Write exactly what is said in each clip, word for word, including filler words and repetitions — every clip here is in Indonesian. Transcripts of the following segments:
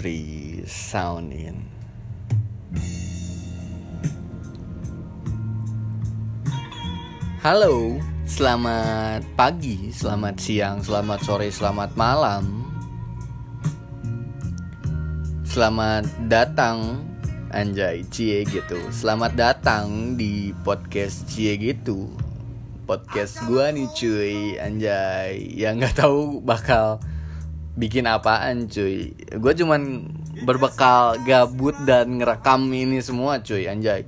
Sri sound in. Halo, selamat pagi, selamat siang, selamat sore, selamat malam. Selamat datang, anjay, Cie gitu. Selamat datang di podcast Cie gitu. Podcast gua nih cuy, anjay. Ya gak tahu bakal bikin apaan cuy. Gue cuman berbekal gabut dan ngerekam ini semua cuy, anjay.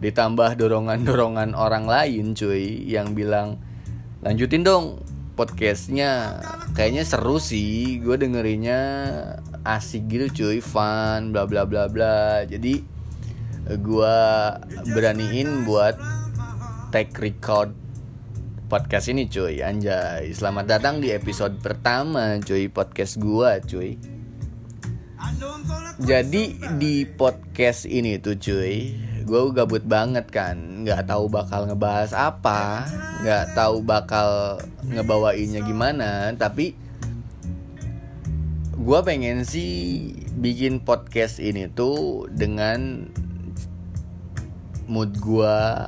Ditambah dorongan-dorongan orang lain cuy, yang bilang lanjutin dong podcastnya, kayaknya seru sih, gue dengerinnya asik gitu cuy, fun, bla bla bla bla. Jadi gue beraniin buat take record podcast ini cuy, anjay. Selamat datang di episode pertama cuy, podcast gua cuy. Jadi di podcast ini tuh cuy, gua gabut banget kan, gak tahu bakal ngebahas apa, gak tahu bakal ngebawainnya gimana. Tapi gua pengen sih bikin podcast ini tuh dengan mood gua,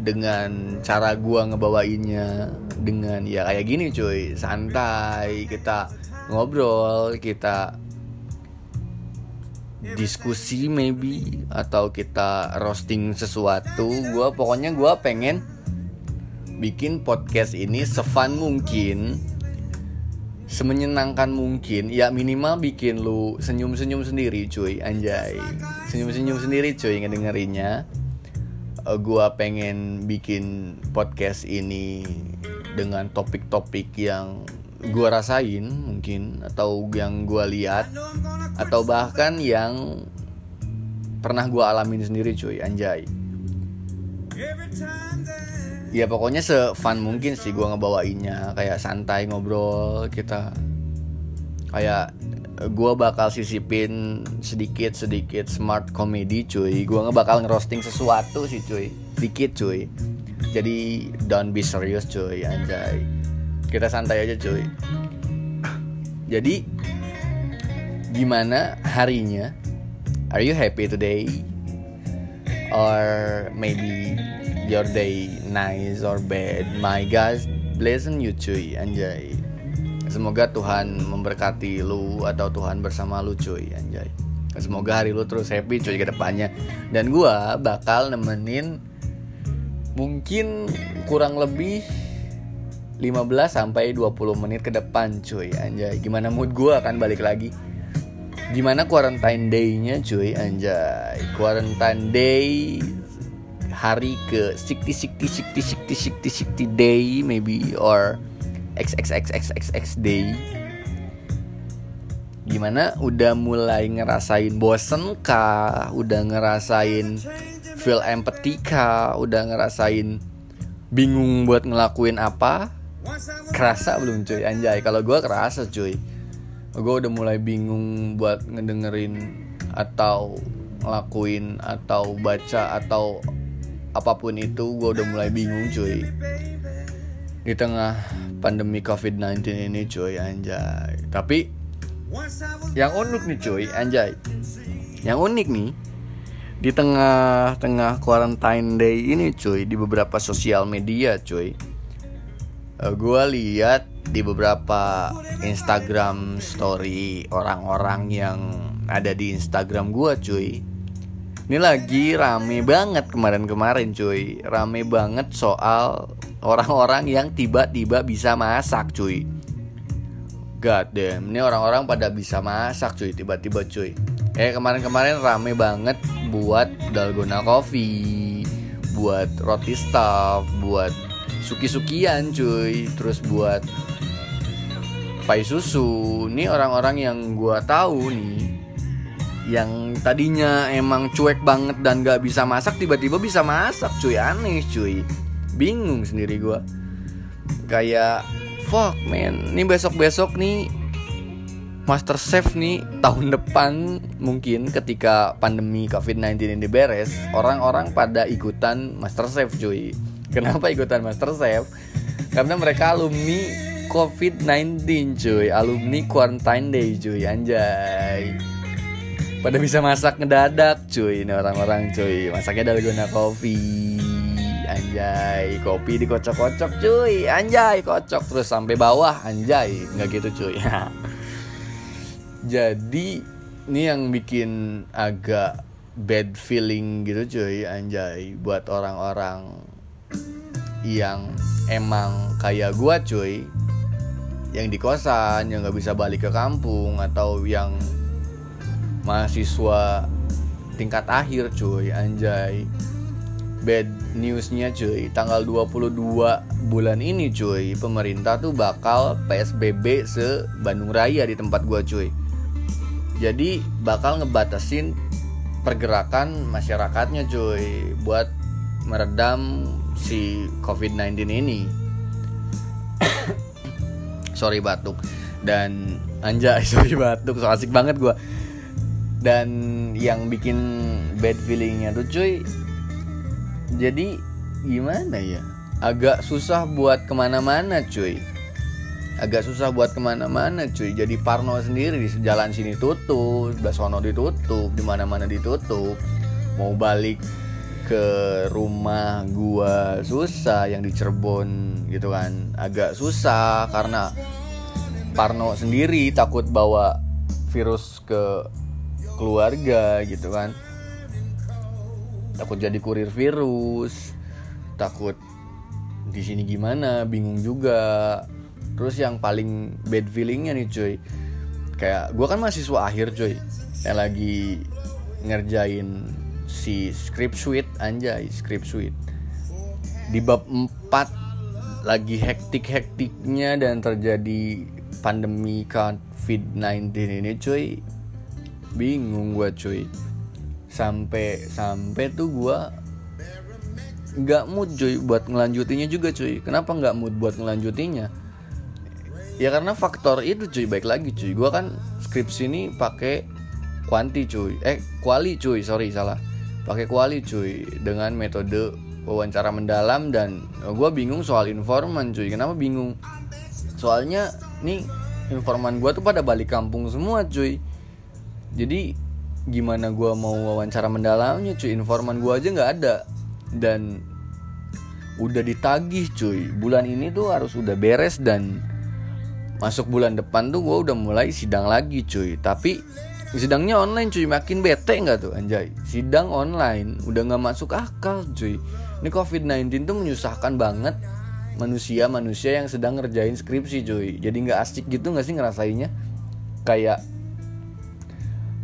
dengan cara gua ngebawainnya, dengan ya kayak gini cuy, santai, kita ngobrol, kita diskusi maybe, atau kita roasting sesuatu. Gua pokoknya gua pengen bikin podcast ini se-fun mungkin, semenyenangkan mungkin, ya minimal bikin lu senyum-senyum sendiri cuy, anjay. Senyum-senyum sendiri cuy ngedengerinnya. Gua pengen bikin podcast ini dengan topik-topik yang gua rasain mungkin, atau yang gua lihat, atau bahkan yang pernah gua alamin sendiri cuy, anjay. Ya pokoknya se-fun mungkin sih gua ngebawainnya, kayak santai ngobrol kita. Kayak gue bakal sisipin sedikit-sedikit smart comedy cuy. Gue bakal ngerosting sesuatu sih cuy, dikit cuy. Jadi don't be serious cuy, anjay. Kita santai aja cuy. Jadi gimana harinya? Are you happy today? Or maybe your day nice or bad? My God bless you cuy, anjay. Semoga Tuhan memberkati lu, atau Tuhan bersama lu cuy, anjay. Semoga hari lu terus happy cuy ke depannya. Dan gua bakal nemenin mungkin kurang lebih lima belas sampai dua puluh menit ke depan cuy, anjay. Gimana mood gua akan balik lagi. Gimana quarantine day-nya cuy, anjay. Quarantine day hari ke enam puluh enam puluh enam puluh enam puluh day maybe, or XXXXXX day. Gimana? Udah mulai ngerasain bosen kah? Udah ngerasain feel empathy kah? Udah ngerasain bingung buat ngelakuin apa? Kerasa belum cuy, anjay? Kalau gue kerasa cuy. Gue udah mulai bingung buat ngedengerin atau ngelakuin atau baca atau apapun itu. Gue udah mulai bingung cuy di tengah pandemi covid sembilan belas ini cuy, anjay. Tapi yang unik nih cuy, anjay. Yang unik nih, di tengah-tengah quarantine day ini cuy, di beberapa sosial media cuy, gue lihat di beberapa Instagram story orang-orang yang ada di Instagram gue cuy, ini lagi rame banget kemarin-kemarin cuy. Rame banget soal orang-orang yang tiba-tiba bisa masak cuy. God damn, ini orang-orang pada bisa masak cuy, tiba-tiba cuy. Eh kemarin-kemarin rame banget buat dalgona coffee, buat roti stuff, buat suki-sukian cuy, terus buat pai susu. Ini orang-orang yang gua tahu nih, yang tadinya emang cuek banget dan gak bisa masak, tiba-tiba bisa masak cuy, aneh cuy. Bingung sendiri gue. Kayak fuck man, ini besok-besok nih MasterChef nih, tahun depan mungkin ketika pandemi covid sembilan belas ini beres, orang-orang pada ikutan MasterChef cuy. Kenapa ikutan MasterChef? Karena mereka alumni covid nineteen cuy, alumni quarantine day cuy, anjay. Pada bisa masak ngedadak cuy, ini orang-orang cuy. Masaknya dari guna kopi, anjay. Kopi dikocok-kocok cuy, anjay, kocok terus sampai bawah, anjay. Nggak gitu cuy. Jadi ini yang bikin agak bad feeling gitu cuy, anjay. Buat orang-orang yang emang kayak gua cuy, yang di kosan, yang nggak bisa balik ke kampung, atau yang mahasiswa tingkat akhir cuy, anjay. Bad newsnya cuy, tanggal dua puluh dua bulan ini cuy, pemerintah tuh bakal P S B B se-Bandung Raya di tempat gua cuy. Jadi bakal ngebatasin pergerakan masyarakatnya cuy, buat meredam si covid nineteen ini. Sorry batuk. Dan anjay, sorry batuk, so asik banget gua. Dan yang bikin bad feelingnya tuh cuy, jadi gimana ya, agak susah buat kemana-mana cuy. Agak susah buat kemana-mana cuy Jadi parno sendiri, di jalan sini tutup, sebelah sono ditutup, dimana-mana ditutup. Mau balik ke rumah gua susah, yang di Cirebon gitu kan, agak susah karena parno sendiri, takut bawa virus ke keluarga gitu kan, takut jadi kurir virus, takut di sini gimana, bingung juga. Terus yang paling bad feelingnya nih cuy, kayak gue kan mahasiswa akhir cuy, kayak lagi ngerjain si script suite, anjay, script suite di bab empat lagi hektik-hektiknya dan terjadi pandemi covid nineteen ini cuy. Bingung gue cuy, sampai sampai tuh gue nggak mood cuy buat ngelanjutinya juga cuy. Kenapa nggak mood buat ngelanjutinya? Ya karena faktor itu cuy, baik lagi cuy, gue kan skripsi ini pakai kuanti cuy, eh kuali cuy, sorry salah, pakai kuali cuy dengan metode wawancara mendalam. Dan gue bingung soal informan cuy. Kenapa bingung? Soalnya nih informan gue tuh pada balik kampung semua cuy. Jadi gimana gue mau wawancara mendalamnya cuy, informan gue aja gak ada. Dan udah ditagih cuy, bulan ini tuh harus udah beres, dan masuk bulan depan tuh gue udah mulai sidang lagi cuy. Tapi sidangnya online cuy, makin bete gak tuh anjay. Sidang online udah gak masuk akal cuy. Ini covid nineteen tuh menyusahkan banget manusia-manusia yang sedang ngerjain skripsi cuy. Jadi gak asik gitu gak sih ngerasainnya? Kayak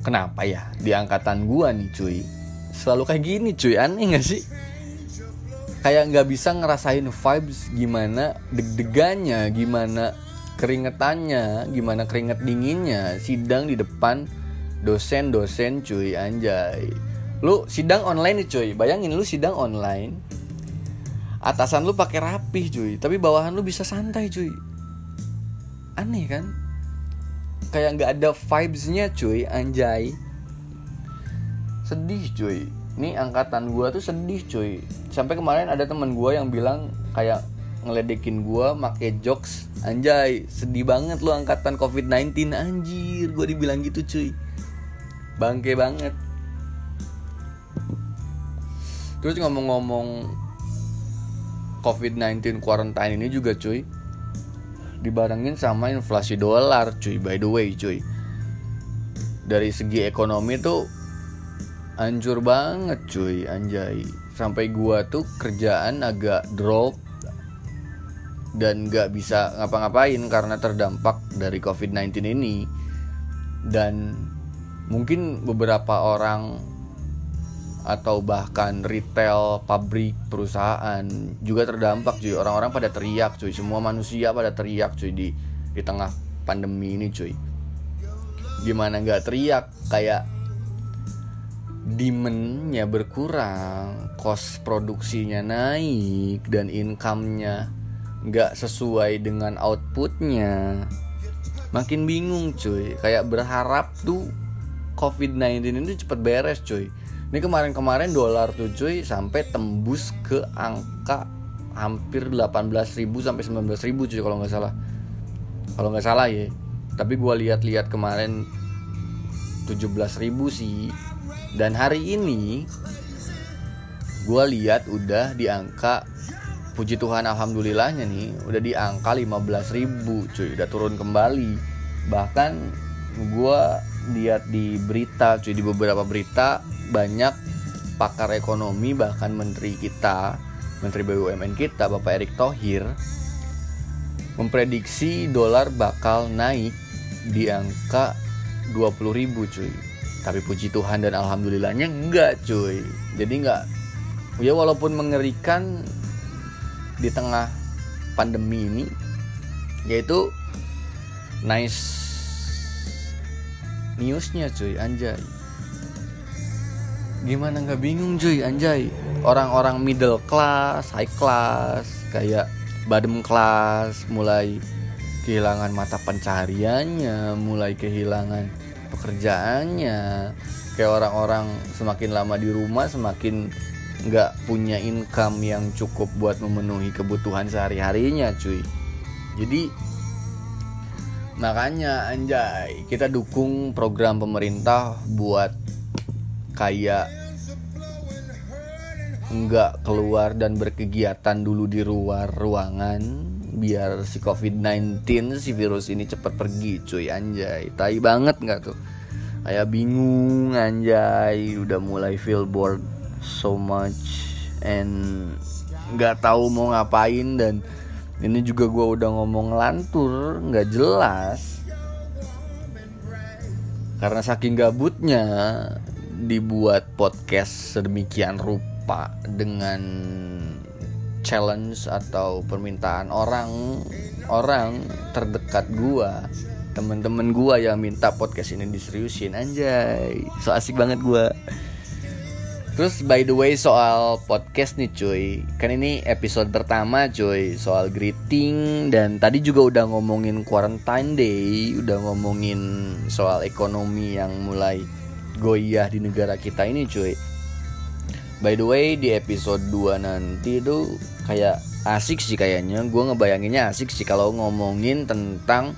kenapa ya di angkatan gua nih cuy selalu kayak gini cuy, aneh gak sih? Kayak gak bisa ngerasain vibes, gimana deg-degannya, gimana keringetannya, gimana keringet dinginnya sidang di depan dosen-dosen cuy, anjay. Lu sidang online nih cuy, bayangin lu sidang online, atasan lu pakai rapih cuy, tapi bawahan lu bisa santai cuy. Aneh kan? Kayak gak ada vibes-nya cuy, anjay. Sedih cuy, ini angkatan gue tuh sedih cuy. Sampai kemarin ada teman gue yang bilang kayak ngeledekin gue make jokes, anjay. Sedih banget lu angkatan covid nineteen, anjir. Gue dibilang gitu cuy, bangke banget. Terus ngomong-ngomong covid nineteen quarantine ini juga cuy, dibarengin sama inflasi dolar cuy. By the way cuy, dari segi ekonomi tuh hancur banget cuy, anjay. Sampai gua tuh kerjaan agak drop dan gak bisa ngapa-ngapain karena terdampak dari covid nineteen ini. Dan mungkin beberapa orang atau bahkan retail, pabrik, perusahaan juga terdampak cuy. Orang-orang pada teriak cuy, semua manusia pada teriak cuy di di tengah pandemi ini cuy. Gimana gak teriak, kayak demand-nya berkurang, cost produksinya naik, dan income-nya gak sesuai dengan outputnya. Makin bingung cuy, kayak berharap tuh covid nineteen ini cepet beres cuy. Ini kemarin-kemarin dolar tuh cuy sampai tembus ke angka hampir delapan belas ribu sampai sembilan belas ribu cuy kalau nggak salah. kalau nggak salah ya. Tapi gue lihat-lihat kemarin tujuh belas ribu sih. Dan hari ini gue lihat udah di angka, puji Tuhan alhamdulillahnya nih, udah di angka lima belas ribu cuy, udah turun kembali. Bahkan gue lihat di berita cuy, di beberapa berita banyak pakar ekonomi, bahkan menteri kita, menteri B U M N kita, Bapak Erick Thohir, memprediksi dolar bakal naik di angka dua puluh ribu cuy. Tapi puji Tuhan dan alhamdulillahnya enggak cuy. Jadi enggak, ya walaupun mengerikan di tengah pandemi ini, yaitu nice newsnya cuy, anjay. Gimana gak bingung cuy, anjay. Orang-orang middle class, high class, kayak bottom class, mulai kehilangan mata pencahariannya, mulai kehilangan pekerjaannya. Kayak orang-orang semakin lama di rumah semakin gak punya income yang cukup buat memenuhi kebutuhan sehari-harinya cuy. Jadi makanya anjay, kita dukung program pemerintah buat kayak nggak keluar dan berkegiatan dulu di luar ruangan, biar si covid sembilan belas, si virus ini cepat pergi cuy, anjay. Tai banget nggak tuh, kayak bingung anjay, udah mulai feel bored so much and nggak tahu mau ngapain. Dan ini juga gue udah ngomong lantur nggak jelas karena saking gabutnya dibuat podcast sedemikian rupa dengan challenge atau permintaan orang-orang terdekat gua, temen-temen gua yang minta podcast ini diseriusin, anjay. So asik banget gua. Terus by the way soal podcast nih cuy, kan ini episode pertama cuy, soal greeting. Dan tadi juga udah ngomongin quarantine day, udah ngomongin soal ekonomi yang mulai goyah di negara kita ini cuy. By the way di episode dua nanti tuh kayak asik sih kayaknya. Gue ngebayanginnya asik sih kalau ngomongin tentang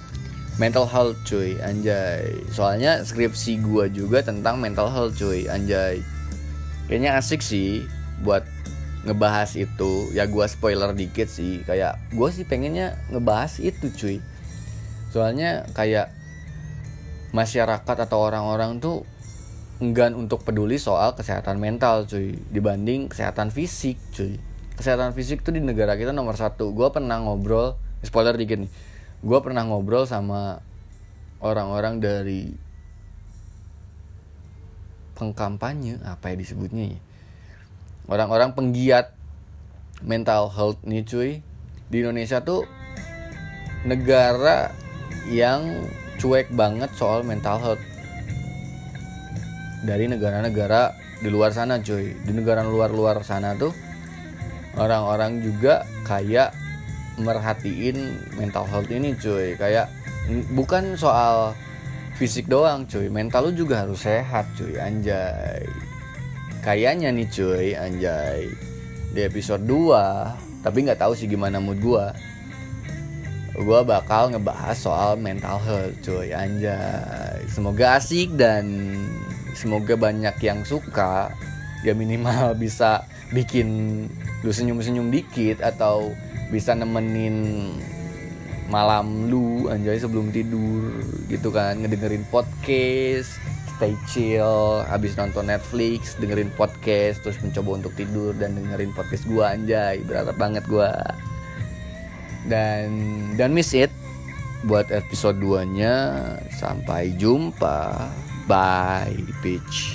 mental health cuy, anjay. Soalnya skripsi gue juga tentang mental health cuy, anjay. Kayaknya asik sih buat ngebahas itu. Ya gue spoiler dikit sih, kayak gue sih pengennya ngebahas itu cuy. Soalnya kayak masyarakat atau orang-orang tuh enggan untuk peduli soal kesehatan mental cuy, dibanding kesehatan fisik cuy. Kesehatan fisik tuh di negara kita nomor satu. Gue pernah ngobrol, spoiler dikit nih, gue pernah ngobrol sama orang-orang dari pengkampanye, apa ya disebutnya ya, orang-orang penggiat mental health nih cuy. Di Indonesia tuh negara yang cuek banget soal mental health dari negara-negara di luar sana cuy. Di negara luar-luar sana tuh orang-orang juga kayak merhatiin mental health ini cuy. Kayak bukan soal fisik doang cuy, mental lu juga harus sehat cuy, anjay. Kayaknya nih cuy, anjay, di episode dua, tapi gak tahu sih gimana mood gua, gua bakal ngebahas soal mental health cuy, anjay. Semoga asik dan semoga banyak yang suka. Ya minimal bisa bikin lu senyum-senyum dikit, atau bisa nemenin malam lu anjay sebelum tidur gitu kan, ngedengerin podcast, stay chill, habis nonton Netflix dengerin podcast, terus mencoba untuk tidur dan dengerin podcast gua, anjay. Berharap banget gua. Dan don't miss it buat episode dua nya. Sampai jumpa. Bye, bitch.